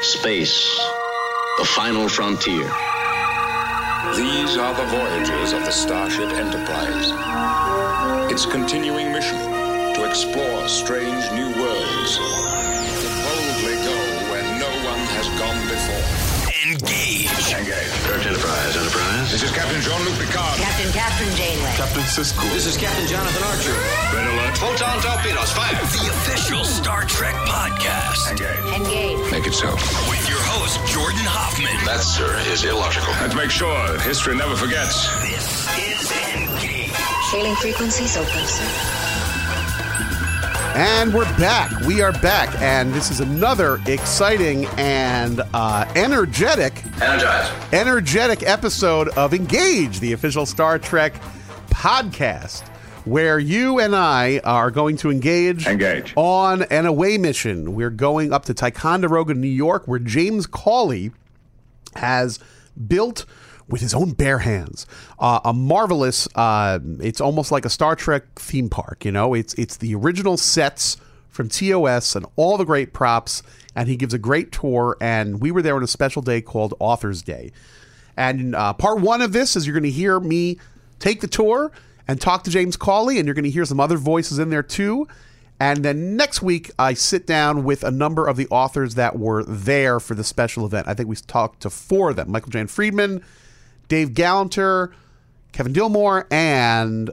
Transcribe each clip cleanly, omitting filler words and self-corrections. Space, the final frontier. These are the voyages of the Starship Enterprise. Its continuing mission. To explore strange new worlds, to boldly go where no one has gone before. Engage. Enterprise. This is Captain Jean-Luc Picard. Captain Janeway. Captain Sisko. This is Captain Jonathan Archer. Red alert. Photon torpedoes, fire. The official Star Trek podcast. Engage. Make it so. With your host, Jordan Hoffman. That, sir, is illogical. Let's make sure history never forgets. This is Engage. Sailing frequencies open, sir. And we're back. We are back. And this is another exciting and energetic episode of Engage, the official Star Trek podcast, where you and I are going to engage on an away mission. We're going up to Ticonderoga, New York, where James Cawley has built, with his own bare hands, a marvelous, it's almost like a Star Trek theme park, you know? It's the original sets from TOS and all the great props, and he gives a great tour, and we were there on a special day called Author's Day. And part one of this is you're going to hear me take the tour and talk to James Cawley, and you're going to hear some other voices in there too. And then next week, I sit down with a number of the authors that were there for the special event. I think we talked to four of them: Michael Jan Friedman, Dave Gallanter, Kevin Dilmore, and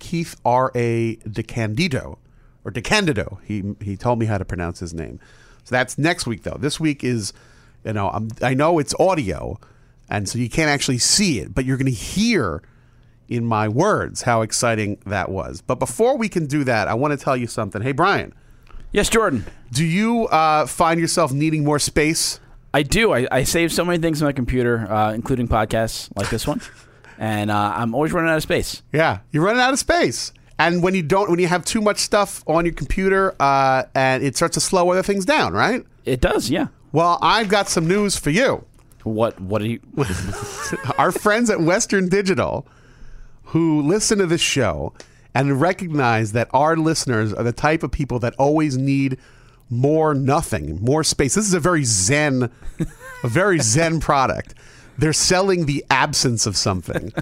Keith R.A. DeCandido, or DeCandido. He told me how to pronounce his name. So that's next week, though. This week is, you know, I know it's audio, and so you can't actually see it, but you're going to hear in my words how exciting that was. But before we can do that, I want to tell you something. Hey, Brian. Yes, Jordan. Do you find yourself needing more space? I do. I save so many things on my computer, including podcasts like this one, and I'm always running out of space. Yeah, you're running out of space, and when you have too much stuff on your computer, and it starts to slow other things down, right? It does, yeah. Well, I've got some news for you. What are you? Our friends at Western Digital, who listen to this show and recognize that our listeners are the type of people that always need more nothing, more space. This is a very zen product. They're selling the absence of something.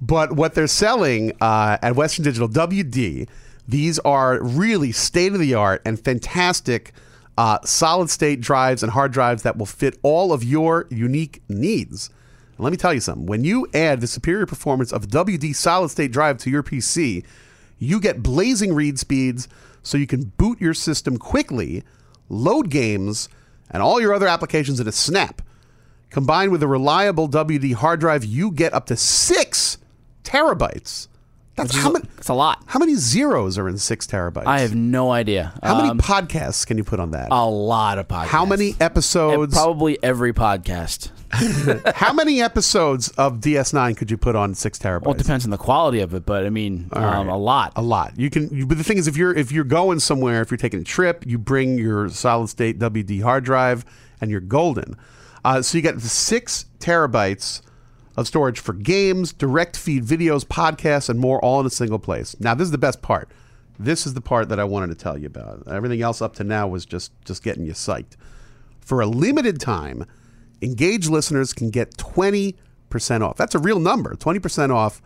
But what they're selling at Western Digital, WD, these are really state-of-the-art and fantastic solid-state drives and hard drives that will fit all of your unique needs. And let me tell you something. When you add the superior performance of WD solid-state drive to your PC, you get blazing read speeds, so you can boot your system quickly, load games, and all your other applications in a snap. Combined with a reliable WD hard drive, you get up to 6 terabytes. That's a lot. How many zeros are in 6 terabytes? I have no idea. How many podcasts can you put on that? A lot of podcasts. How many episodes? Probably every podcast. How many episodes of DS9 could you put on 6 terabytes? Well, it depends on the quality of it, but I mean, a lot. A lot. But the thing is, if you're going somewhere, if you're taking a trip, you bring your solid state WD hard drive, and you're golden. So you got 6 terabytes. Of storage for games, direct feed videos, podcasts, and more, all in a single place. Now, this is the best part. This is the part that I wanted to tell you about. Everything else up to now was just getting you psyched. For a limited time, Engage listeners can get 20% off. That's a real number, 20% off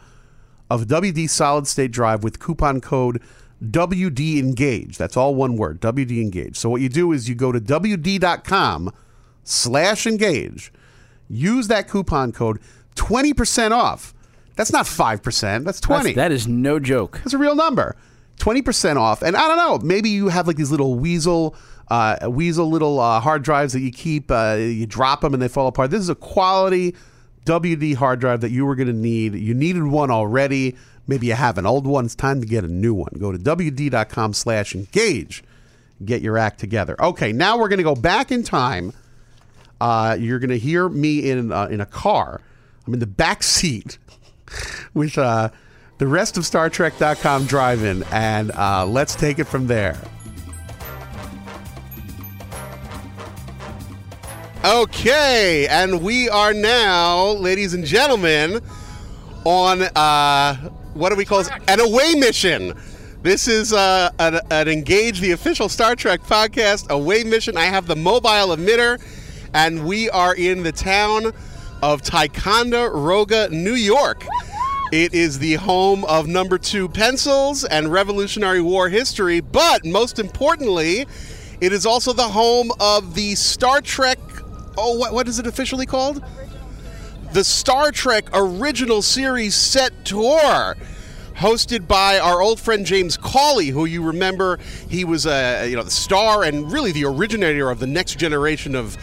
of WD Solid State Drive with coupon code WDEngage. That's all one word, WDEngage. So what you do is you go to WD.com/engage. Use that coupon code, 20% off. That's not 5%. That's 20. That is no joke. That's a real number. 20% off. And I don't know, maybe you have like these little weasel little hard drives that you keep. You drop them and they fall apart. This is a quality WD hard drive that you were going to need. You needed one already. Maybe you have an old one. It's time to get a new one. Go to WD.com/engage get your act together. Okay, now we're going to go back in time. You're going to hear me in a car. I'm in the back seat with the rest of StarTrek.com driving, and let's take it from there. Okay, and we are now, ladies and gentlemen, on what do we call this? An away mission. This is an Engage, the official Star Trek podcast, away mission. I have the mobile emitter, and we are in the town of Ticonderoga, New York. It is the home of #2 pencils and Revolutionary War history, but most importantly, it is also the home of the Star Trek, what is it officially called? The Star Trek Original Series Set Tour, hosted by our old friend James Cawley, who you remember, he was the star and really the originator of the next generation of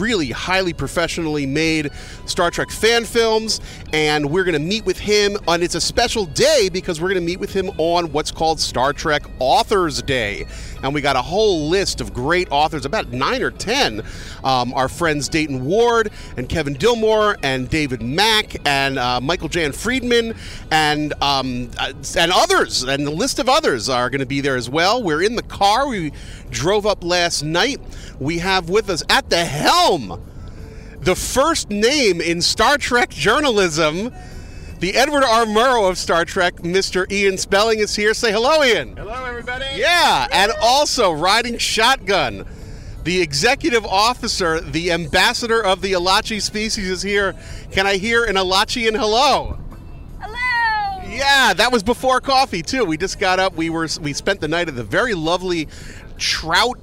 really highly professionally made Star Trek fan films, and we're going to meet with him, and it's a special day because we're going to meet with him on what's called Star Trek Authors Day, and we got a whole list of great authors, about 9 or 10, our friends Dayton Ward, and Kevin Dilmore, and David Mack, and Michael Jan Friedman, and others, and the list of others are going to be there as well. We're in the car, we drove up last night, we have with us at the helm, the first name in Star Trek journalism, the Edward R. Murrow of Star Trek, Mr. Ian Spelling is here. Say hello, Ian. Hello, everybody. Yeah, and also riding shotgun, the executive officer, the ambassador of the Alachi species is here. Can I hear an Alachian hello? Hello. Yeah, that was before coffee, too. We just got up. We spent the night at the very lovely Trout.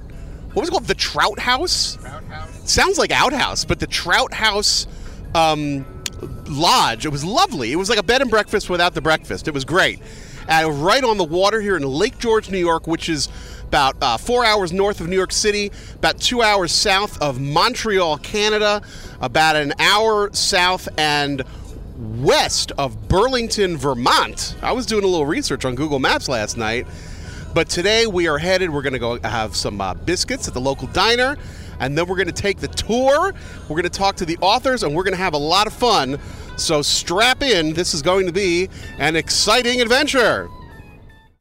What was it called? The Trout House? Trout House. Sounds like outhouse, but the Trout House Lodge. It was lovely. It was like a bed and breakfast without the breakfast. It was great. And right on the water here in Lake George, New York, which is about 4 hours north of New York City, about 2 hours south of Montreal, Canada, about an hour south and west of Burlington, Vermont. I was doing a little research on Google Maps last night. But today we are headed, we're going to go have some biscuits at the local diner, and then we're going to take the tour, we're going to talk to the authors, and we're going to have a lot of fun. So strap in, this is going to be an exciting adventure.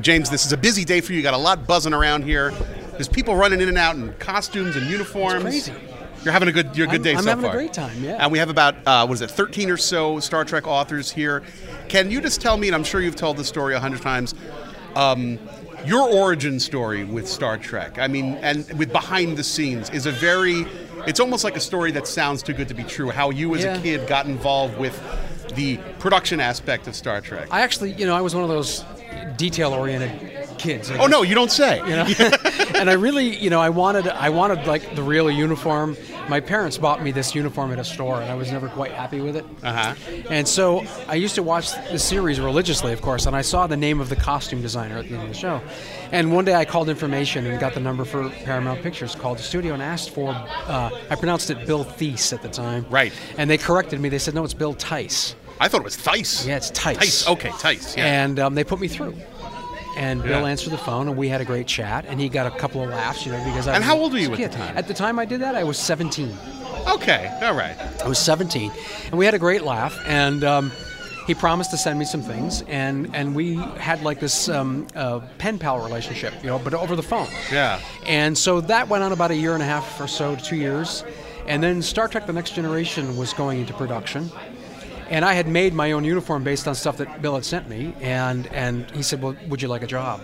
James, this is a busy day for you, you got a lot buzzing around here. There's people running in and out in costumes and uniforms. It's crazy. You're having a good day so far. I'm having a great time, yeah. And we have about, 13 or so Star Trek authors here. Can you just tell me, and I'm sure you've told this story 100 times, your origin story with Star Trek, I mean, and with behind the scenes, is a very, it's almost like a story that sounds too good to be true, how you as a kid got involved with the production aspect of Star Trek. I actually, I was one of those detail-oriented kids. Oh, no, you don't say. And I really, I wanted like the real uniform. My parents bought me this uniform at a store, and I was never quite happy with it. Uh-huh. And so I used to watch the series religiously, of course, and I saw the name of the costume designer at the end of the show. And one day I called information and got the number for Paramount Pictures, called the studio and asked for, I pronounced it Bill Theiss at the time. Right. And they corrected me. They said, no, it's Bill Theiss. I thought it was Theiss. Yeah, it's Theiss. Theiss, okay, Theiss, yeah. And they put me through. And Bill answered the phone, and we had a great chat, and he got a couple of laughs, because I was. And how old were you at the time? At the time I did that, I was 17. Okay, all right. I was 17, and we had a great laugh, and he promised to send me some things, and we had like this pen pal relationship, but over the phone. Yeah. And so that went on about a year and a half or so, 2 years, and then Star Trek: The Next Generation was going into production. And I had made my own uniform based on stuff that Bill had sent me, and he said, well, would you like a job?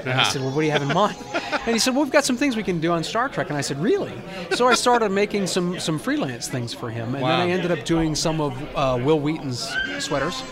And I said, well, what do you have in mind? And he said, well, we've got some things we can do on Star Trek. And I said, really? So I started making some freelance things for him, and then I ended up doing some of Will Wheaton's sweaters.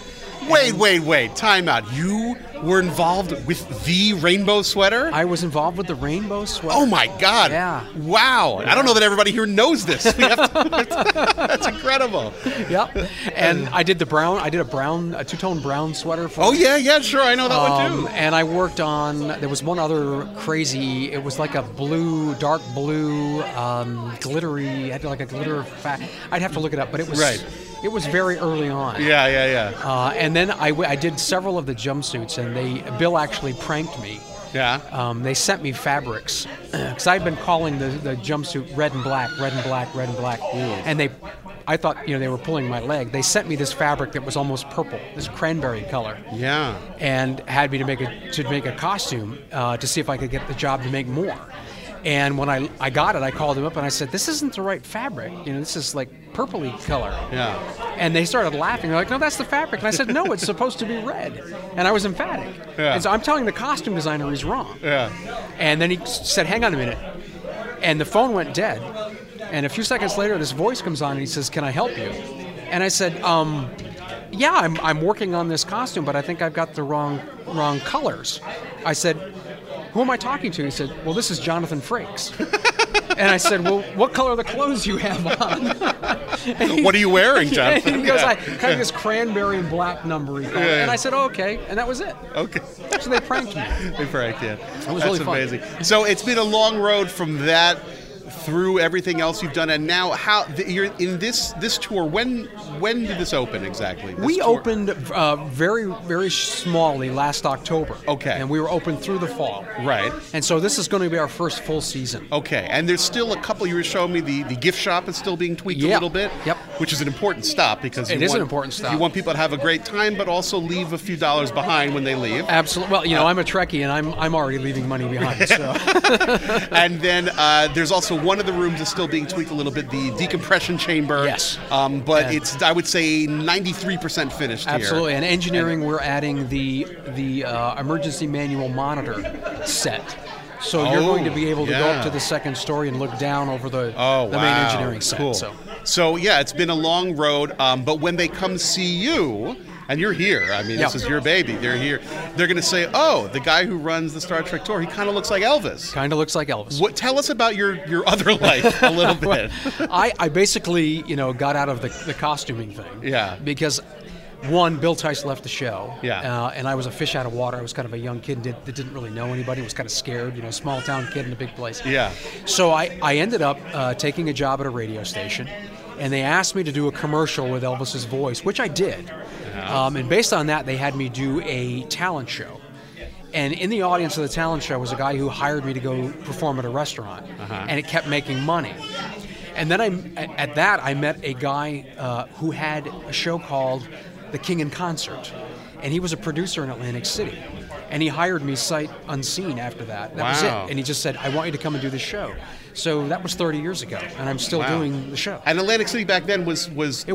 Wait, time out. You were involved with the rainbow sweater? I was involved with the rainbow sweater. Oh my God. Yeah. Wow. Yeah. I don't know that everybody here knows this. That's incredible. Yep. And I did a two-tone brown sweater for me. Yeah, sure. I know that one too. And I worked on, there was one other crazy, it was like a blue, dark blue, glittery, I did like a glitter fact. I'd have to look it up, but it was... Right. It was very early on. Yeah. And then I did several of the jumpsuits, and Bill actually pranked me Yeah. They sent me fabrics because I've been calling the jumpsuit red and black, red and black, red and black. Ooh. And they, I thought, you know, they were pulling my leg. They sent me this fabric that was almost purple, this cranberry color. Yeah. And had me to make a costume to see if I could get the job to make more. And when I got it, I called him up and I said, this isn't the right fabric. You know, this is like purpley color. Yeah. And they started laughing. They're like, no, that's the fabric. And I said, no, it's supposed to be red. And I was emphatic. Yeah. And so I'm telling the costume designer he's wrong. Yeah. And then he said, hang on a minute. And the phone went dead. And a few seconds later, this voice comes on and he says, can I help you? And I said, yeah, I'm working on this costume, but I think I've got the wrong colors. I said, who am I talking to? He said, well, this is Jonathan Frakes. And I said, well, what color are the clothes you have on? What are you wearing, Jonathan? And he goes, yeah. I kind of this cranberry and black number. Yeah, yeah. And I said, oh, okay. And that was it. Okay. So they pranked me. They pranked you. Yeah. It was That's really fun. Amazing. So it's been a long road from that through everything else you've done, and now how you're in this tour. When did this open exactly? We opened very, very smallly last October. Okay. And we were open through the fall. Right. And so this is going to be our first full season. Okay. And there's still a couple. You were showing me the gift shop is still being tweaked a little bit. Yep. Which is an important stop because it is an important stop. You want people to have a great time, but also leave a few dollars behind when they leave. Absolutely. Well, you know, I'm a Trekkie, and I'm already leaving money behind. So. And then there's also one of the rooms is still being tweaked a little bit, the decompression chamber. Yes. But it's, I would say, 93% finished here. Absolutely. And engineering, we're adding the emergency manual monitor set. So you're going to be able to go up to the second story and look down over the main engineering set. Cool. So, yeah, it's been a long road. But when they come see you... And you're here. I mean, this is your baby. They're here. They're going to say, oh, the guy who runs the Star Trek tour, he kind of looks like Elvis. Kind of looks like Elvis. What? Tell us about your other life a little bit. Well, I basically, you know, got out of the costuming thing. Yeah. Because, one, Bill Theiss left the show. Yeah. And I was a fish out of water. I was kind of a young kid that didn't really know anybody. Was kind of scared, you know, small-town kid in a big place. Yeah. So I ended up taking a job at a radio station. And they asked me to do a commercial with Elvis's voice, which I did. Yeah. And based on that, they had me do a talent show. And in the audience of the talent show was a guy who hired me to go perform at a restaurant. Uh-huh. And it kept making money. And then I met a guy who had a show called The King in Concert. And he was a producer in Atlantic City. And he hired me sight unseen after that. That was it. And he just said, I want you to come and do this show. So that was 30 years ago, and I'm still doing the show. And Atlantic City back then was now is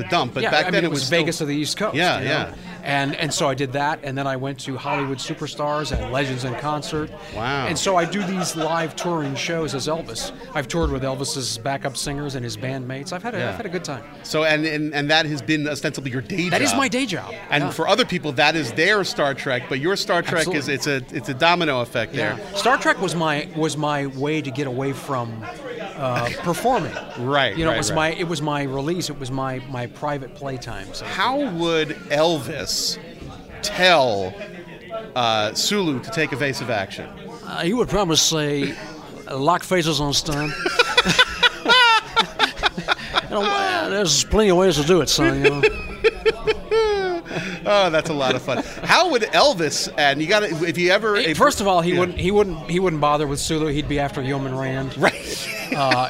a dump, but back then it was still... Vegas of the East Coast. Yeah, yeah. And so I did that, and then I went to Hollywood Superstars and Legends in Concert. Wow. And so I do these live touring shows as Elvis. I've toured with Elvis's backup singers and his bandmates. I've had a good time. So and that has been ostensibly your day job. That is my day job. And for other people, that is their Star Trek, but your Star Trek is it's a domino effect there. Star Trek was my way to get away from performing. Right. You know, it was my release. It was my private playtime. So. How would Elvis tell Sulu to take evasive action? He would probably say, "Lock faces on stun." You know, there's plenty of ways to do it, son. You know. Oh, that's a lot of fun. How would Elvis? And you got to, if you ever. First of all, he wouldn't bother with Sulu. He'd be after Yeoman Rand. Right.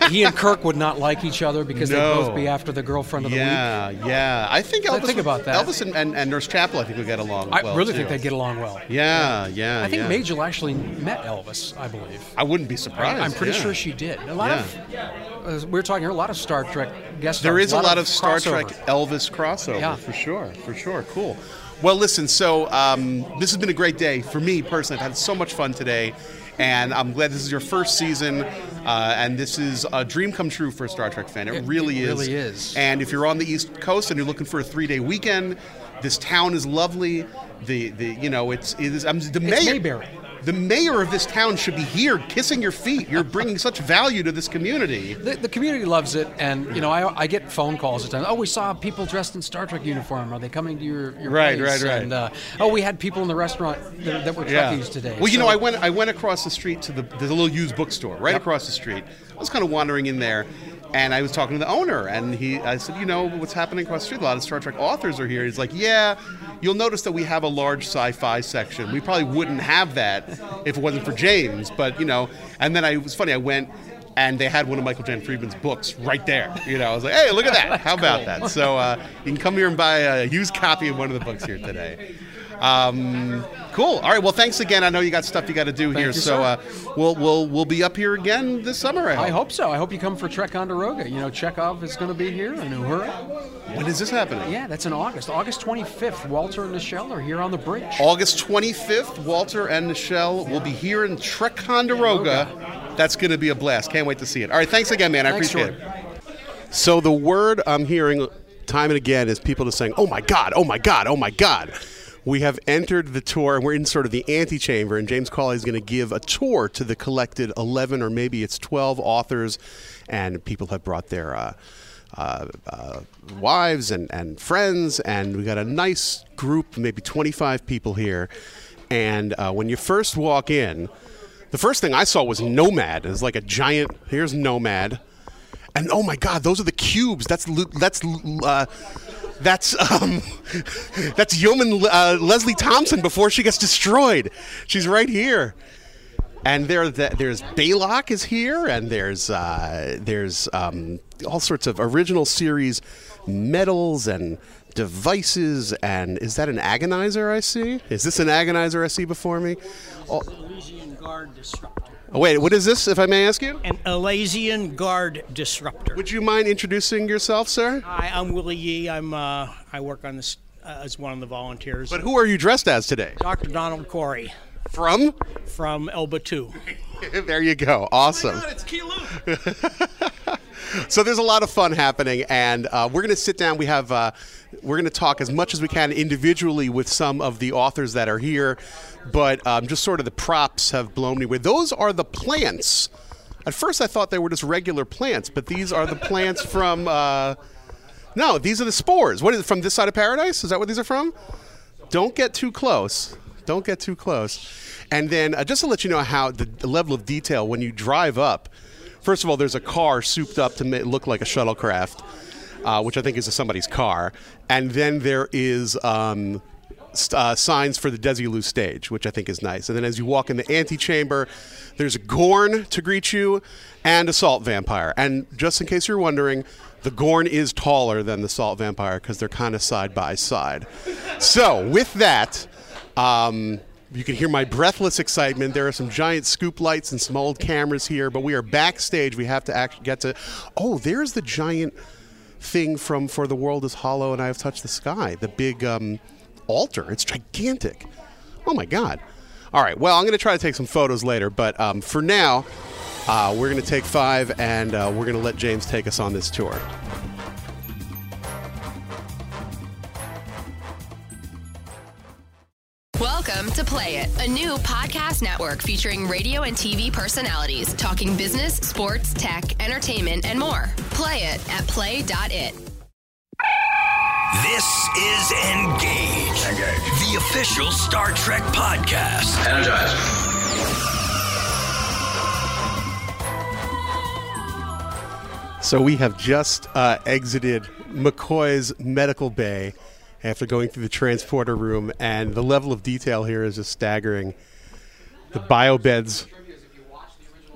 He and Kirk would not like each other because they'd both be after the girlfriend of the week. Yeah. I think Elvis. Think about that. Elvis and Nurse Chapel, I think, would get along. I really think they'd get along well. Yeah. I think Majel actually met Elvis. I believe. I wouldn't be surprised. I'm pretty sure she did. A lot of we were talking here. A lot of Star Trek guest. There is a lot of Star Trek Elvis crossover for sure. Cool. Well, listen, so this has been a great day for me personally. I've had so much fun today, and I'm glad this is your first season, and this is a dream come true for a Star Trek fan. It really is. And if you're on the East Coast and you're looking for a 3-day weekend, this town is lovely. It's Mayberry. The mayor of this town should be here kissing your feet. You're bringing such value to this community. The community loves it, and you know I get phone calls at times. Oh, we saw people dressed in Star Trek uniform. Are they coming to your place? Right. And, we had people in the restaurant that were Trekkies today. Well, you know, I went across the street to the little used bookstore right across the street. I was kind of wandering in there, And I was talking to the owner, and I said, you know, what's happening across the street? A lot of Star Trek authors are here. He's like, yeah, you'll notice that we have a large sci-fi section. We probably wouldn't have that if it wasn't for James, but, you know. And then it was funny, I went, and they had one of Michael Jan Friedman's books right there. You know, I was like, hey, look at that. How about that? So you can come here and buy a used copy of one of the books here today. Cool. All right. Well, thanks again. I know you got stuff you got to do here, so we'll be up here again this summer. I hope so. I hope you come for Ticonderoga. You know, Chekhov is going to be here in Uhura. Yeah. When is this happening? Yeah, that's in August. August 25th. Walter and Nichelle are here on the bridge. August 25th. Walter and Nichelle will be here in Ticonderoga. That's going to be a blast. Can't wait to see it. All right. Thanks again, man. I appreciate it. So the word I'm hearing time and again is people just saying, "Oh my God! Oh my God! Oh my God!" We have entered the tour, and we're in sort of the antechamber, and James Cawley is going to give a tour to the collected 11 or maybe it's 12 authors, and people have brought their wives and friends, and we got a nice group, maybe 25 people here. And when you first walk in, the first thing I saw was Nomad. It was like a giant, here's Nomad. And oh my God, those are the cubes. That's Yeoman Leslie Thompson before she gets destroyed. She's right here, and there's Baylock is here, and there's all sorts of original series medals and devices. And is that an agonizer I see? Is this an agonizer I see before me? Oh. Elysian Guard Disruptor. Oh, wait, what is this, if I may ask you? An Elysian Guard Disruptor. Would you mind introducing yourself, sir? Hi, I'm Willie Yee. I work on this as one of the volunteers. But who are you dressed as today? Dr. Donald Corey. From? From Elba 2. There you go. Awesome. Oh my God, it's Keeluk. So there's a lot of fun happening, and we're going to sit down. We're going to talk as much as we can individually with some of the authors that are here, but just sort of the props have blown me away. Those are the plants. At first I thought they were just regular plants, but these are the plants from... No, these are the spores. What is it, from this side of paradise? Is that what these are from? Don't get too close. Don't get too close. And then just to let you know how the level of detail when you drive up, first of all, there's a car souped up to look like a shuttlecraft, which I think is somebody's car. And then there is signs for the Desilu stage, which I think is nice. And then as you walk in the antechamber, there's a Gorn to greet you and a Salt Vampire. And just in case you're wondering, the Gorn is taller than the Salt Vampire because they're kind of side by side. So with that... you can hear my breathless excitement. There are some giant scoop lights and some old cameras here, but we are backstage. We have to actually get to... Oh, there's the giant thing from For the World is Hollow and I Have Touched the Sky, the big altar. It's gigantic. Oh, my God. All right, well, I'm going to try to take some photos later, but for now, we're going to take five, and we're going to let James take us on this tour. Welcome to Play It, a new podcast network featuring radio and TV personalities talking business, sports, tech, entertainment, and more. Play it at play.it. This is Engage. Engage. The official Star Trek podcast. Energize. So we have just exited McCoy's medical bay after going through the transporter room, and the level of detail here is just staggering. The bio beds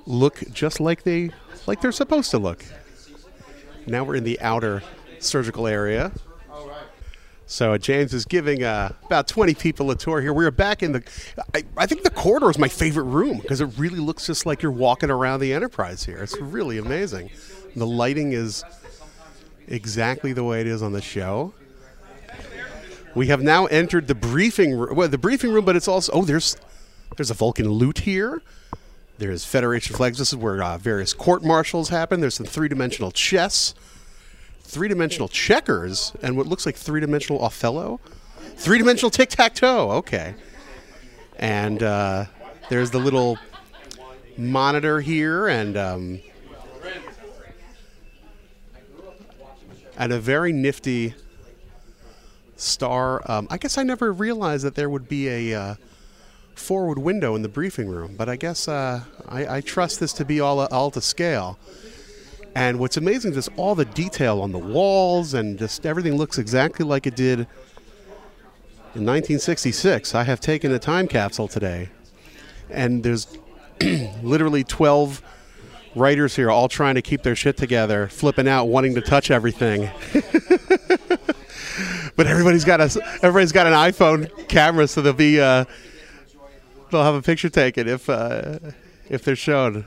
look just like they're supposed to look. Now we're in the outer surgical area. So James is giving about 20 people a tour here. We're back in the... I think the corridor is my favorite room because it really looks just like you're walking around the Enterprise here. It's really amazing. The lighting is exactly the way it is on the show. We have now entered the briefing room. Well, the briefing room, but it's also... Oh, there's a Vulcan loot here. There's Federation flags. This is where various court-martials happen. There's some three-dimensional chess, three-dimensional checkers, and what looks like three-dimensional Othello. Three-dimensional tic-tac-toe. Okay. And there's the little monitor here, and a very nifty... Star. I guess I never realized that there would be a forward window in the briefing room, but I guess I trust this to be all to scale. And what's amazing is all the detail on the walls, and just everything looks exactly like it did in 1966. I have taken a time capsule today, and there's literally 12 writers here all trying to keep their shit together, flipping out, wanting to touch everything. But everybody's got an iPhone camera, so they'll have a picture taken if they're shown.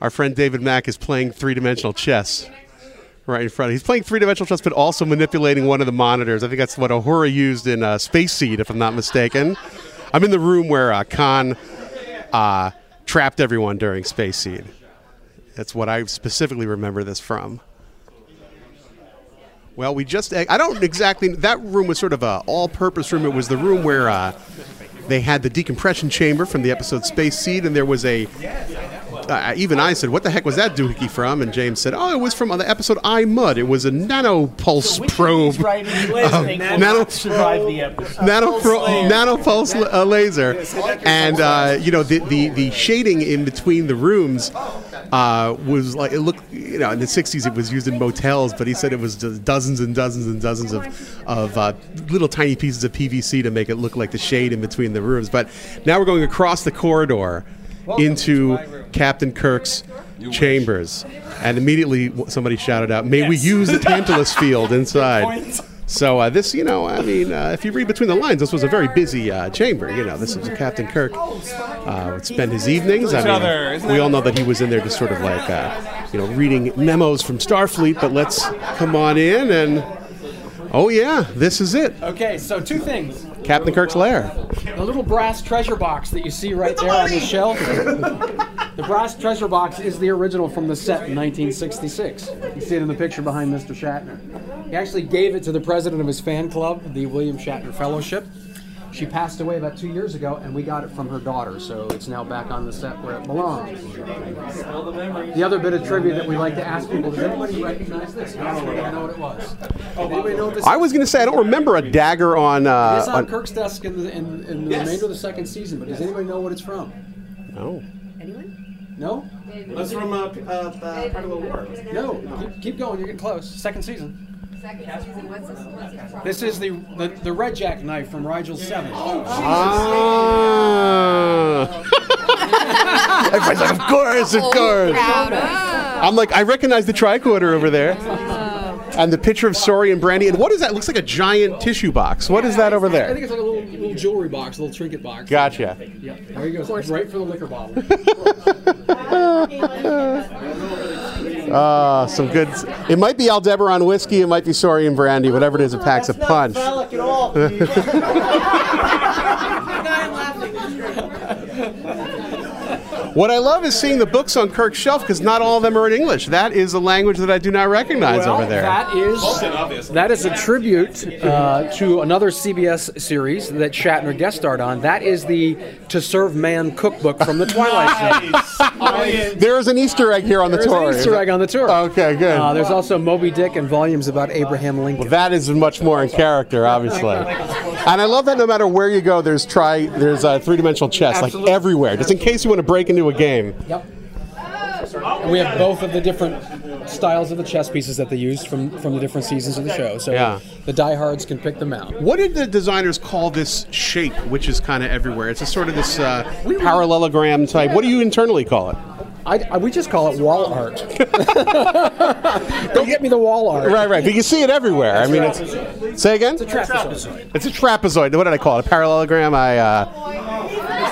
Our friend David Mack is playing three-dimensional chess right in front of him. He's playing three-dimensional chess, but also manipulating one of the monitors. I think that's what Uhura used in Space Seed, if I'm not mistaken. I'm in the room where Khan trapped everyone during Space Seed. That's what I specifically remember this from. Well, we just... I don't exactly... That room was sort of an all-purpose room. It was the room where they had the decompression chamber from the episode Space Seed, and there was a... even I said, what the heck was that doohickey from? And James said, oh, it was from the episode I Mud. It was a nanopulse probe. Nanopulse laser. And, you know, the shading in between the rooms was like, it looked, you know, in the 60s it was used in motels, but he said it was just dozens and dozens and dozens of little tiny pieces of PVC to make it look like the shade in between the rooms. But now we're going across the corridor into Captain Kirk's chambers. And immediately somebody shouted out, may we use the Tantalus field inside? So this, you know, I mean, if you read between the lines, this was a very busy chamber. You know, this is Captain Kirk would spend his evenings. I mean, we all know that he was in there just sort of like, you know, reading memos from Starfleet, but let's come on in and, oh yeah, this is it. Okay, so two things. Captain Kirk's lair. The little brass treasure box that you see right there on the shelf. The brass treasure box is the original from the set in 1966. You see it in the picture behind Mr. Shatner. He actually gave it to the president of his fan club, the William Shatner Fellowship. She passed away about 2 years ago, and we got it from her daughter, so it's now back on the set where it belongs. The other bit of trivia that we like to ask people, does anybody recognize this? I know what it was. Anybody know what this is? I was going to say, I don't remember a dagger on... it's on Kirk's desk in the remainder of the second season, but does anybody know what it's from? No. Anyone? No? That's from Part of the War. No, keep going, you're getting close. Second season. This is the Red Jack knife from Rigel 7. Oh, Jesus. Ah. Everybody's like, of course. I'm like, I recognize the tricorder over there. And the picture of Sori and Brandy. And what is that? It looks like a giant tissue box. What is that over there? I think it's like a little jewelry box, a little trinket box. Gotcha. Yeah. There you go. It's right for the liquor bottle. Some good. It might be Aldebaran whiskey. It might be Sori and Brandy. Whatever it is, it packs a punch. That's not phallic at all. What I love is seeing the books on Kirk's shelf, because not all of them are in English. That is a language that I do not recognize over there. That is a tribute to another CBS series that Shatner guest starred on. That is the To Serve Man cookbook from the Twilight Zone. There is an Easter egg here on the tour. There's an Easter egg on the tour. Okay, good. There's also Moby Dick and volumes about Abraham Lincoln. Well, that is much more in character, obviously. And I love that no matter where you go, there's three-dimensional chess, like everywhere, just in case you want to break into a game. Yep. And we have both of the different styles of the chess pieces that they used from the different seasons of the show. So the diehards can pick them out. What did the designers call this shape, which is kind of everywhere? It's a sort of this parallelogram type. What do you internally call it? We just call it wall art. Don't get me the wall art. Right. But you see it everywhere. I mean, it's... Say again? It's a trapezoid. It's a trapezoid. What did I call it? A parallelogram? It's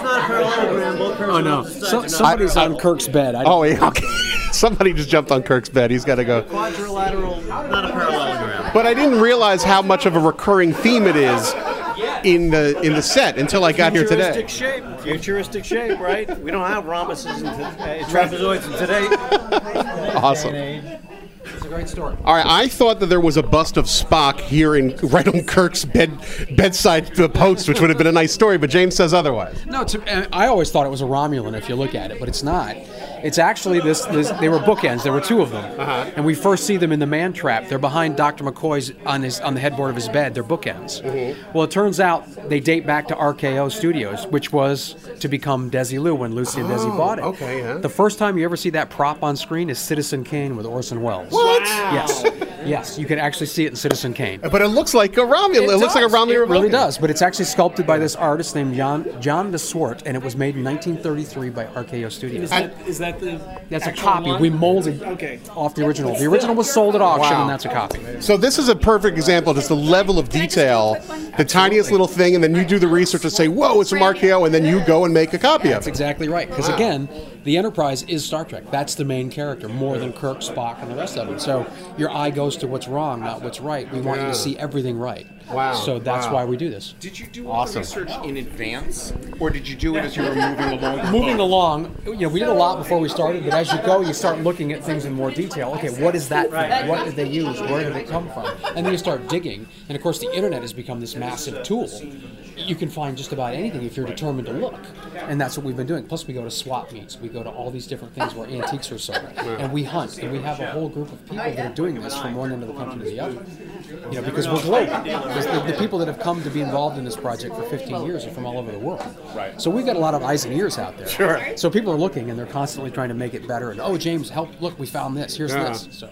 not a parallelogram. Oh, no. Somebody's on Kirk's bed. Okay. Somebody just jumped on Kirk's bed. He's got to go. Quadrilateral, not a parallelogram. But I didn't realize how much of a recurring theme it is in the set until I got here today. Futuristic shape, right? We don't have rhombuses and trapezoids in today. Awesome. It's a great story. All right, I thought that there was a bust of Spock here right on Kirk's bedside post, which would have been a nice story, but James says otherwise. No, I always thought it was a Romulan if you look at it, but it's not. It's actually this they were bookends. There were two of them. Uh-huh. And we first see them in the man trap. They're behind Dr. McCoy's on the headboard of his bed. They're bookends. Mm-hmm. Well, it turns out they date back to RKO Studios, which was to become Desilu when Lucy and Desi bought it. Okay, yeah. The first time you ever see that prop on screen is Citizen Kane with Orson Welles. What? Wow. Yes, you can actually see it in Citizen Kane. But it looks like a Romulan. It looks like a Romulan. It really does, but it's actually sculpted by this artist named John DeSwart, and it was made in 1933 by RKO Studios. That's a copy. One? We molded off the original. The original was sold at auction, and that's a copy. So this is a perfect example, just the level of detail, the tiniest little thing, and then you do the research and say, whoa, it's from RKO, and then you go and make a copy of it. That's exactly right, because again, the Enterprise is Star Trek. That's the main character, more than Kirk, Spock, and the rest of them. So your eye goes to what's wrong, not what's right. We want you to see everything right. Wow. So that's why we do this. Did you do all the research in advance, or did you do it as you were moving along? Moving along, we did a lot before we started, but as you go, you start looking at things in more detail. Okay, what is that thing? What did they use? Where did it come from? And then you start digging. And of course, the internet has become this massive tool. You can find just about anything if you're determined to look. And that's what we've been doing. Plus, we go to swap meets. We go to all these different things where antiques are sold. And we hunt. And we have a whole group of people that are doing this from one end of the country to the other. Because we're global. The people that have come to be involved in this project for 15 years are from all over the world. Right. So we've got a lot of eyes and ears out there. Sure. So people are looking, and they're constantly trying to make it better. And, oh, James, help. Look, we found this. Here's this. So.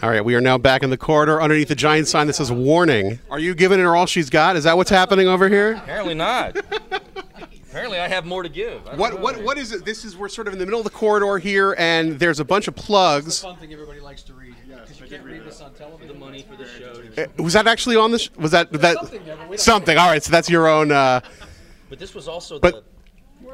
All right, we are now back in the corridor underneath the giant sign that says warning. Are you giving her all she's got? Is that what's happening over here? Apparently not. Apparently I have more to give. What is it? This is, we're sort of in the middle of the corridor here, and there's a bunch of plugs. That's the fun thing everybody likes to read. Because you can't read this on television. The money for the show. Was that actually on the show? Was that something. All right, so that's your own. But this was also the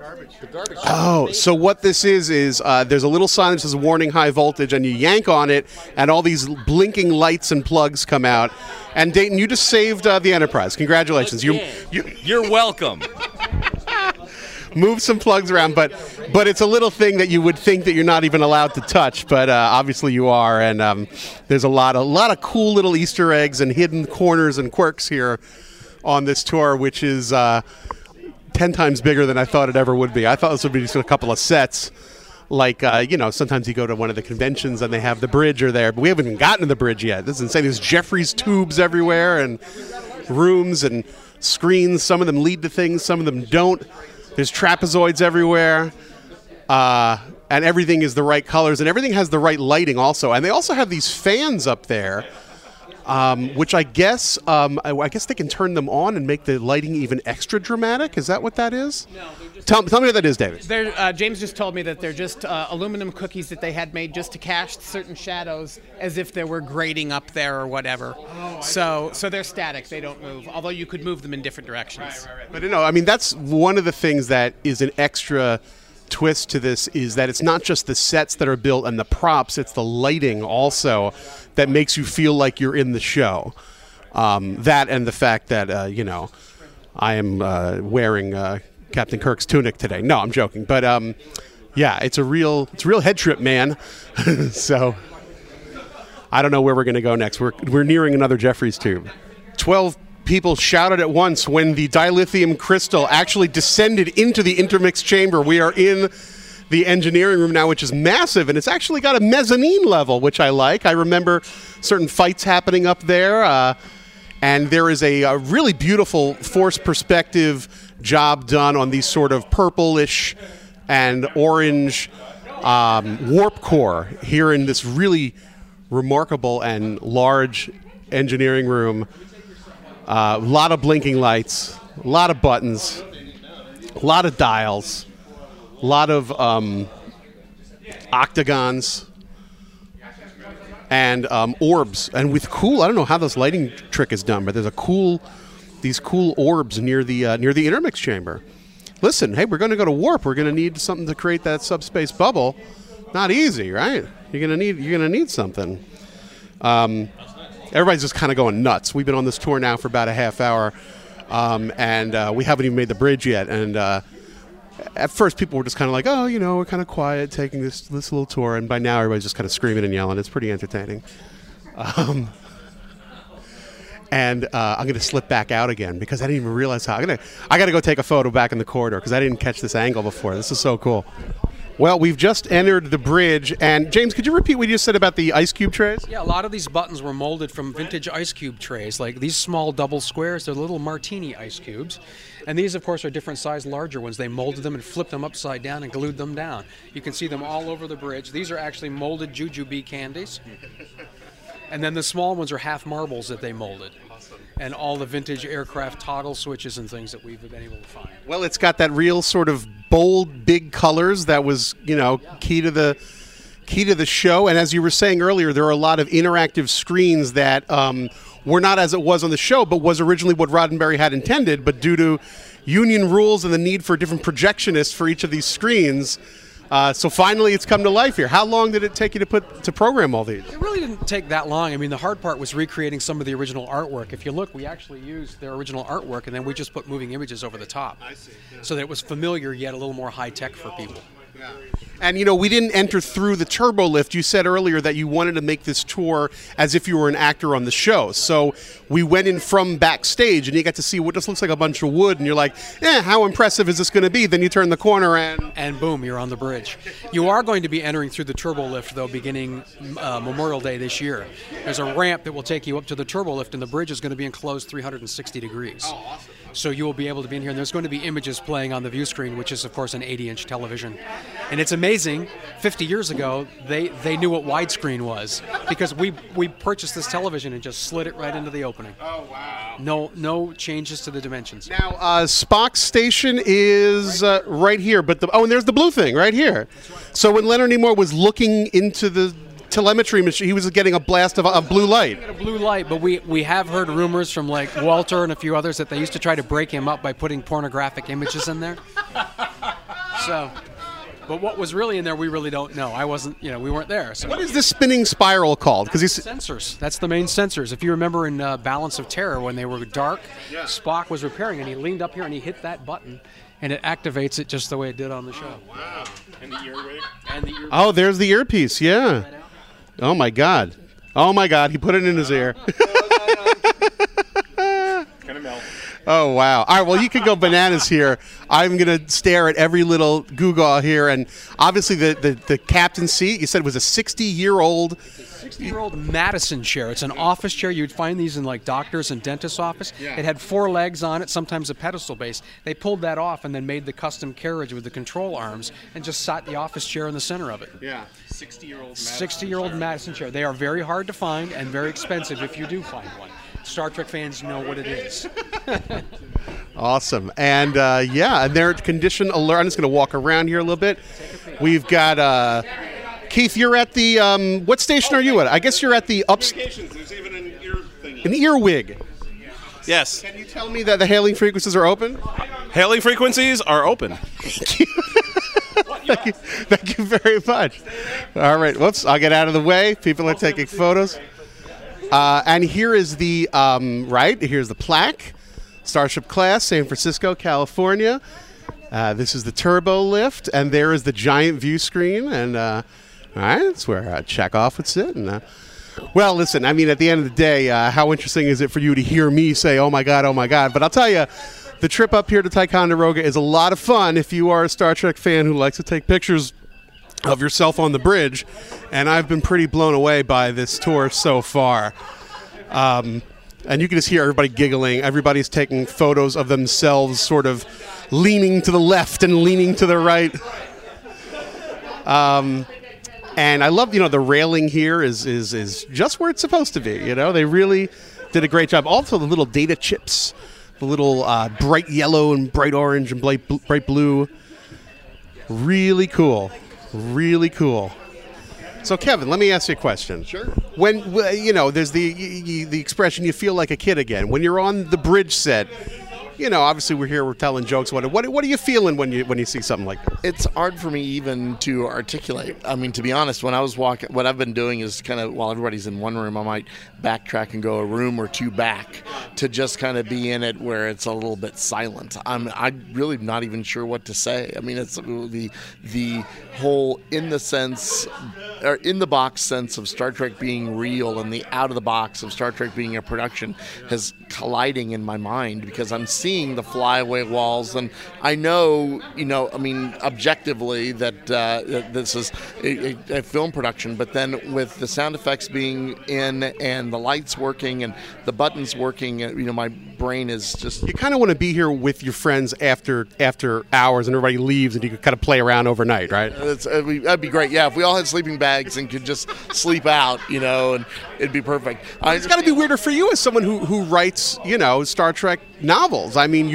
garbage. The garbage. Oh, so what this is there's a little sign that says warning high voltage, and you yank on it, and all these blinking lights and plugs come out. And Dayton, you just saved the Enterprise. Congratulations. You're welcome. Move some plugs around, but it's a little thing that you would think that you're not even allowed to touch, but obviously you are, and there's a lot of cool little Easter eggs and hidden corners and quirks here on this tour, which is 10 times bigger than I thought it ever would be. I thought this would be just a couple of sets. Like, sometimes you go to one of the conventions and they have the bridge or there, but we haven't even gotten to the bridge yet. This is insane. There's Jeffrey's tubes everywhere and rooms and screens. Some of them lead to things, some of them don't. There's trapezoids everywhere. And everything is the right colors and everything has the right lighting also. And they also have these fans up there. Which I guess they can turn them on and make the lighting even extra dramatic. Is that what that is? No, tell me what that is, David. James just told me that they're just aluminum cookies that they had made just to cast certain shadows as if there were grating up there or whatever. So they're static. They don't move, although you could move them in different directions. Right. But, that's one of the things that is an extra twist to this is that it's not just the sets that are built and the props, it's the lighting also that makes you feel like you're in the show. That and the fact that, I am wearing Captain Kirk's tunic today. No, I'm joking. But, it's a real head trip, man. So I don't know where we're going to go next. We're nearing another Jeffrey's tube. 12 people shouted at once when the dilithium crystal actually descended into the intermix chamber. We are in the engineering room now, which is massive, and it's actually got a mezzanine level, which I like. I remember certain fights happening up there, and there is a really beautiful force perspective job done on these sort of purplish and orange warp core here in this really remarkable and large engineering room. A lot of blinking lights, a lot of buttons, a lot of dials, a lot of octagons, and orbs. And with cool, I don't know how this lighting trick is done, but there's these cool orbs near the intermix chamber. Listen, hey, we're going to go to warp. We're going to need something to create that subspace bubble. Not easy, right? You're going to need something. Everybody's just kind of going nuts. We've been on this tour now for about a half hour, and we haven't even made the bridge yet. And at first, people were just kind of like, oh, we're kind of quiet, taking this little tour. And by now, everybody's just kind of screaming and yelling. It's pretty entertaining. I'm going to slip back out again because I didn't even realize how. I got to go take a photo back in the corridor because I didn't catch this angle before. This is so cool. Well, we've just entered the bridge, and James, could you repeat what you just said about the ice cube trays? Yeah, a lot of these buttons were molded from vintage ice cube trays, like these small double squares. They're little martini ice cubes. And these, of course, are different size, larger ones. They molded them and flipped them upside down and glued them down. You can see them all over the bridge. These are actually molded jujube candies. And then the small ones are half marbles that they molded. And all the vintage aircraft toggle switches and things that we've been able to find. Well, it's got that real sort of bold, big colors that was, you know, key to the show. And as you were saying earlier, there are a lot of interactive screens that were not as it was on the show, but was originally what Roddenberry had intended. But due to union rules and the need for different projectionists for each of these screens. So finally, it's come to life here. How long did it take you to program all these? It really didn't take that long. I mean, the hard part was recreating some of the original artwork. If you look, we actually used their original artwork, and then we just put moving images over the top. I see. Yeah. So that it was familiar, yet a little more high-tech for people. Yeah. And, you know, we didn't enter through the turbo lift. You said earlier that you wanted to make this tour as if you were an actor on the show. So we went in from backstage, and you got to see what just looks like a bunch of wood, and you're like, eh, how impressive is this going to be? Then you turn the corner, and boom, you're on the bridge. You are going to be entering through the turbo lift, though, beginning Memorial Day this year. There's a ramp that will take you up to the turbo lift, and the bridge is going to be enclosed 360 degrees. Oh, awesome. So you will be able to be in here, and there's going to be images playing on the view screen, which is, of course, an 80-inch television. And it's amazing, 50 years ago, they knew what widescreen was, because we purchased this television and just slid it right into the opening. Oh, wow. No changes to the dimensions. Now, Spock's station is right here, but and there's the blue thing right here. That's right. So when Leonard Nimoy was looking into the telemetry machine, he was getting a blast of a blue light. A blue light, but we have heard rumors from like Walter and a few others that they used to try to break him up by putting pornographic images in there. So, but what was really in there, we really don't know. I wasn't, you know, we weren't there. So. What is this spinning spiral called? Because these sensors. That's the main sensors. If you remember in Balance of Terror when they were dark, yeah. Spock was repairing and he leaned up here and he hit that button. And it activates it just the way it did on the show. Oh, wow. And the earwig. Oh, there's the earpiece, yeah. Oh, my God. Oh, my God. He put it in his ear. It's going to melt. Oh, wow. All right, well, you could go bananas here. I'm going to stare at every little gewgaw here. And obviously the captain's seat, you said, was a 60-year-old. It's a 60-year-old Madison chair. It's an office chair. You'd find these in, like, doctors and dentist's office. Yeah. It had four legs on it, sometimes a pedestal base. They pulled that off and then made the custom carriage with the control arms and just sat the office chair in the center of it. Yeah. 60-year-old Madison chair. They are very hard to find and very expensive if you do find one. Star Trek fans know what it is. Awesome. And, yeah, and they're condition alert. I'm just going to walk around here a little bit. We've got Keith, you're at the what station are you at? I guess you're at the upstairs. There's even an ear thing. An earwig. Yes. Can you tell me that the hailing frequencies are open? Hailing frequencies are open. Thank you. Thank you very much. All right. Whoops. I'll get out of the way. People are taking photos. And here is the, here's the plaque, Starship Class, San Francisco, California. This is the turbo lift, and there is the giant view screen. And, all right, that's where Chekhov would sit. And, well, listen, I mean, at the end of the day, how interesting is it for you to hear me say, oh, my God. But I'll tell you, the trip up here to Ticonderoga is a lot of fun if you are a Star Trek fan who likes to take pictures of yourself on the bridge, and I've been pretty blown away by this tour so far. And you can just hear everybody giggling. Everybody's taking photos of themselves sort of leaning to the left and leaning to the right. And I love, you know, the railing here is just where it's supposed to be. You know, they really did a great job. Also, the little data chips, the little bright yellow and bright orange and bright blue. Really cool. Really cool. So, Kevin, let me ask you a question. Sure. When, you know, there's the expression, you feel like a kid again. When you're on the bridge set, you know, obviously we're here, we're telling jokes. What are you feeling when you see something like that? It's hard for me even to articulate. I mean, to be honest, when I was walking, what I've been doing is kind of, while everybody's in one room, I might backtrack and go a room or two back to just kind of be in it where it's a little bit silent. I'm really not even sure what to say. I mean, it's the whole in the sense, or in the box sense of Star Trek being real and the out of the box of Star Trek being a production has colliding in my mind because I'm seeing seeing the flyaway walls. And I know, I mean, objectively that this is a film production, but then with the sound effects being in and the lights working and the buttons working, my brain is just... You kind of want to be here with your friends after hours and everybody leaves and you can kind of play around overnight, right? That'd be great, yeah. If we all had sleeping bags and could just sleep out, and it'd be perfect. It's got to be weirder for you as someone who writes, Star Trek novels. I mean,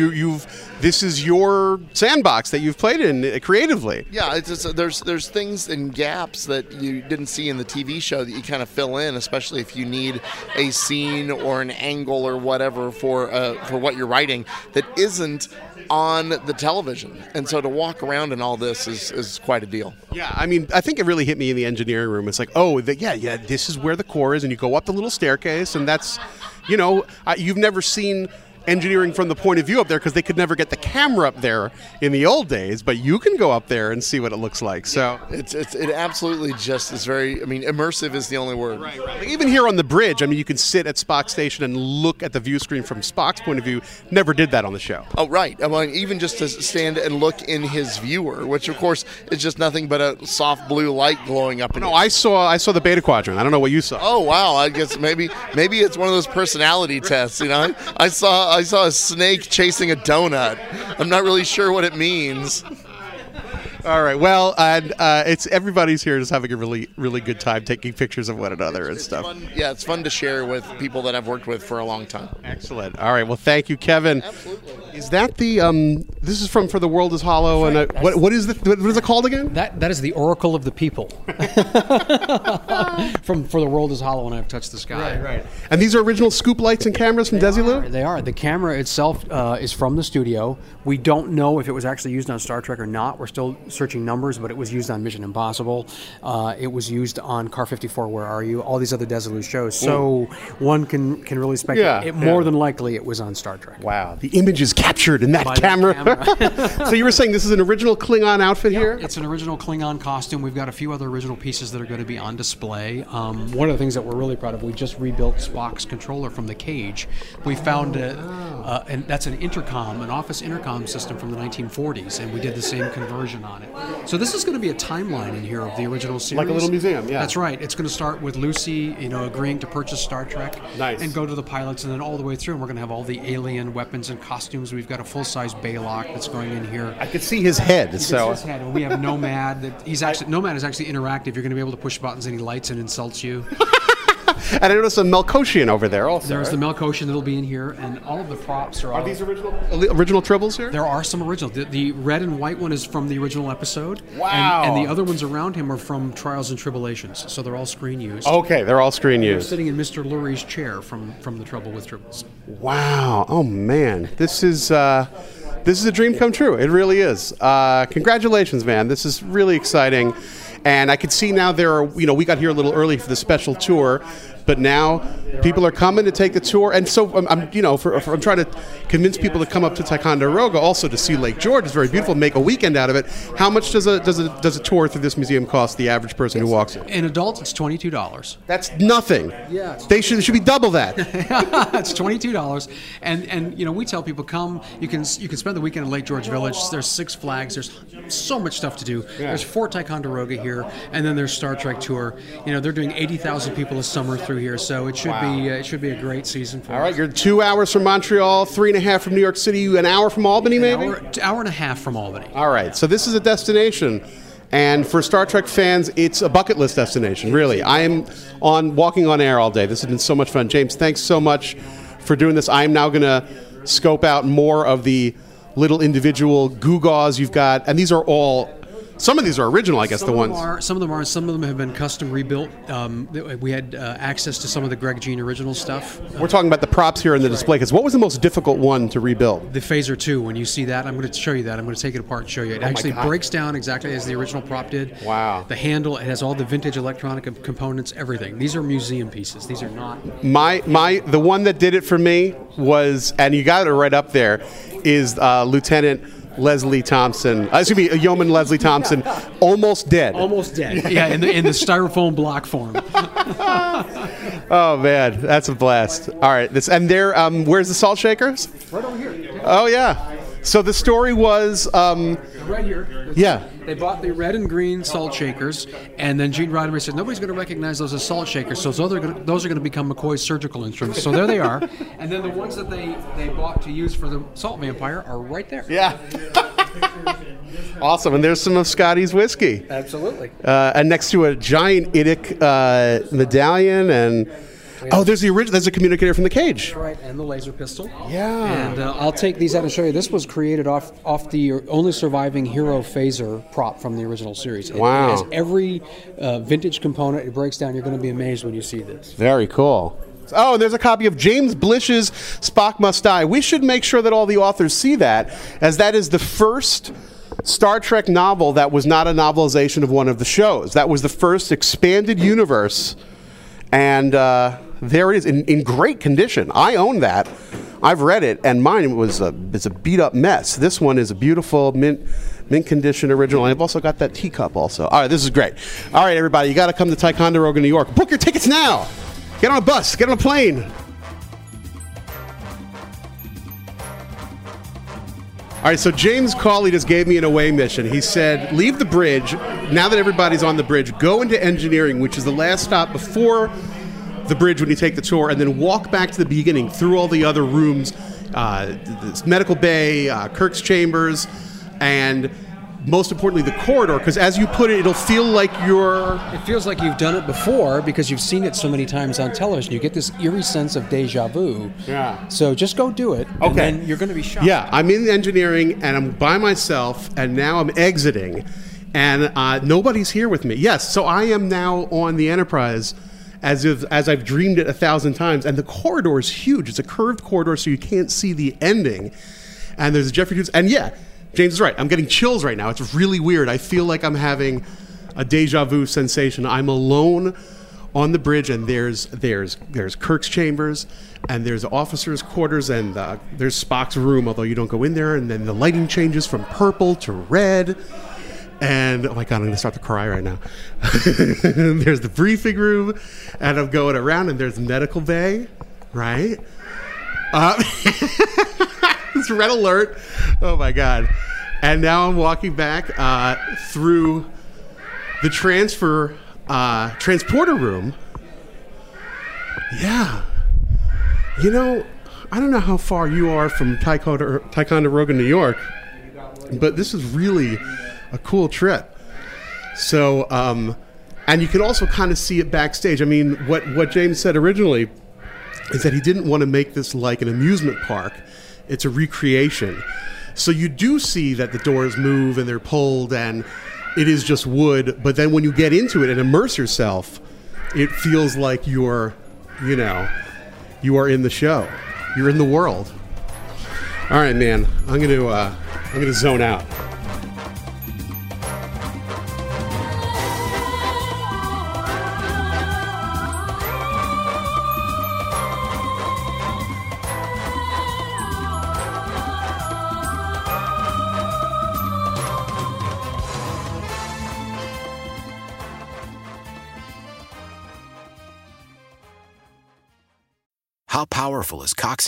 this is your sandbox that you've played in creatively. Yeah, it's just, there's things and gaps that you didn't see in the TV show that you kind of fill in, especially if you need a scene or an angle or whatever for what you're writing that isn't on the television. And so to walk around in all this is quite a deal. Yeah, I mean, I think it really hit me in the engineering room. It's like, this is where the core is, and you go up the little staircase, and that's, you've never seen engineering from the point of view up there because they could never get the camera up there in the old days, but you can go up there and see what it looks like. So yeah, it absolutely just is very. I mean, immersive is the only word. Right. Like, even here on the bridge, I mean, you can sit at Spock's station and look at the view screen from Spock's point of view. Never did that on the show. Oh, right. I mean, even just to stand and look in his viewer, which of course is just nothing but a soft blue light glowing up. No, I saw the Beta Quadrant. I don't know what you saw. Oh wow, I guess maybe it's one of those personality tests. I saw a snake chasing a donut. I'm not really sure what it means. All right. Well, it's everybody's here just having a really, really good time taking pictures of one another and stuff. Fun. Yeah, it's fun to share with people that I've worked with for a long time. Excellent. All right. Well, thank you, Kevin. Absolutely. Is that the this is from For the World Is Hollow? Right. And what is it called again? That is the Oracle of the People from For the World Is Hollow and I've Touched the Sky. Right. And these are original scoop lights and cameras from Desilu? They are. The camera itself is from the studio. We don't know if it was actually used on Star Trek or not. We're still searching numbers, but it was used on Mission Impossible. It was used on Car 54, Where Are You? All these other Desilu shows. So one can really speculate. Yeah, more than likely, it was on Star Trek. Wow. The image is captured in that camera. So you were saying this is an original Klingon outfit here? It's an original Klingon costume. We've got a few other original pieces that are going to be on display. One of the things that we're really proud of, we just rebuilt Spock's controller from The Cage. We found and that's an office intercom system from the 1940s, and we did the same conversion on it. So this is going to be a timeline in here of the original series. Like a little museum, yeah. That's right. It's going to start with Lucy, agreeing to purchase Star Trek. Nice. And go to the pilots, and then all the way through, and we're going to have all the alien weapons and costumes. We've got a full-size Baylock that's going in here. I could see his head. We have Nomad. Nomad is actually interactive. You're going to be able to push buttons, and he lights and insults you. And I noticed a Melkoshian over there also. There's the Melkoshian that'll be in here, and all of the props are... Are these original tribbles here? There are some original. The red and white one is from the original episode. Wow. And the other ones around him are from Trials and Tribulations, so they're all screen used. Okay, they're all screen used. They're sitting in Mr. Lurie's chair from The Trouble with Tribbles. Wow. Oh, man. This is a dream come true. It really is. Congratulations, man. This is really exciting. And I could see now there are, we got here a little early for the special tour, but now people are coming to take the tour. And so I'm trying to convince people to come up to Ticonderoga also to see Lake George. It's very beautiful. Make a weekend out of it. How much does a tour through this museum cost the average person who walks in? In adults, it's $22. That's nothing. Yeah. It should be double that. It's $22. And we tell people come. You can spend the weekend in Lake George Village. There's Six Flags. There's so much stuff to do. Yeah. There's Fort Ticonderoga here, and then there's Star Trek tour. They're doing 80,000 people this summer through here, so it should be a great season for us. All right, you're 2 hours from Montreal, 3.5 from New York City, an hour from Albany, maybe? An hour and a half from Albany. All right, so this is a destination, and for Star Trek fans, it's a bucket list destination, really. I am walking on air all day. This has been so much fun. James, thanks so much for doing this. I am now going to scope out more of the little individual gewgaws you've got, and these are all... Some of these are original, I guess, some of them are. Some of them have been custom rebuilt. We had access to some of the Greg Jean original stuff. We're talking about the props here in the display, because what was the most difficult one to rebuild? The Phaser 2. When you see that, I'm going to show you that. I'm going to take it apart and show you. It actually breaks down exactly as the original prop did. Wow. The handle, it has all the vintage electronic components, everything. These are museum pieces. These are not... The one that did it for me was, and you got it right up there, is Lieutenant... Leslie Thompson. Excuse me, Yeoman Leslie Thompson, almost dead. Yeah, in the styrofoam block form. Oh man, that's a blast! All right, where's the salt shakers? Right over here. Oh, yeah. So the story was... right here. Yeah. They bought the red and green salt shakers, and then Gene Roddenberry said, nobody's going to recognize those as salt shakers, so those are going to become McCoy's surgical instruments. So there they are. And then the ones that they bought to use for the Salt Vampire are right there. Yeah. Awesome. And there's some of Scotty's whiskey. Absolutely. And next to a giant Idic medallion and... Oh, there's the original. There's a communicator from The Cage. That's right, and the laser pistol. Yeah. And I'll take these out and show you. This was created off the only surviving Hero phaser prop from the original series. It, wow. It has every vintage component. It breaks down. You're going to be amazed when you see this. Very cool. Oh, and there's a copy of James Blish's Spock Must Die. We should make sure that all the authors see that, as that is the first Star Trek novel that was not a novelization of one of the shows. That was the first expanded universe. And there it is in great condition. I own that. I've read it, and mine was it's a beat-up mess. This one is a beautiful mint condition original. And I've also got that teacup also. All right, this is great. All right, everybody, you got to come to Ticonderoga, New York. Book your tickets now. Get on a bus. Get on a plane. All right, so James Cawley just gave me an away mission. He said, leave the bridge. Now that everybody's on the bridge, go into engineering, which is the last stop before the bridge when you take the tour, and then walk back to the beginning through all the other rooms, this medical bay, Kirk's chambers, and most importantly, the corridor, because as you put it, it'll feel like you're... It feels like you've done it before because you've seen it so many times on television. You get this eerie sense of deja vu. Yeah. So just go do it, okay. And then you're going to be shocked. Yeah, I'm in engineering, and I'm by myself, and now I'm exiting, and nobody's here with me. Yes, so I am now on the Enterprise as I've dreamed it 1,000 times, and the corridor is huge. It's a curved corridor, so you can't see the ending, and there's Jeffrey Hughes, and yeah... James is right. I'm getting chills right now. It's really weird. I feel like I'm having a deja vu sensation. I'm alone on the bridge, and there's Kirk's chambers, and there's officers' quarters, and there's Spock's room, although you don't go in there. And then the lighting changes from purple to red. And, oh, my God, I'm going to start to cry right now. There's the briefing room, and I'm going around, and there's medical bay, right? It's red alert. Oh, my God. And now I'm walking back through the transporter room. Yeah. You know, I don't know how far you are from Ticonderoga, New York, but this is really a cool trip. So, and you can also kind of see it backstage. I mean, what James said originally is that he didn't want to make this like an amusement park. It's a recreation. So you do see that the doors move and they're pulled and it is just wood. But then when you get into it and immerse yourself, it feels like you are in the show. You're in the world. All right, man, I'm going to zone out. How powerful is Cox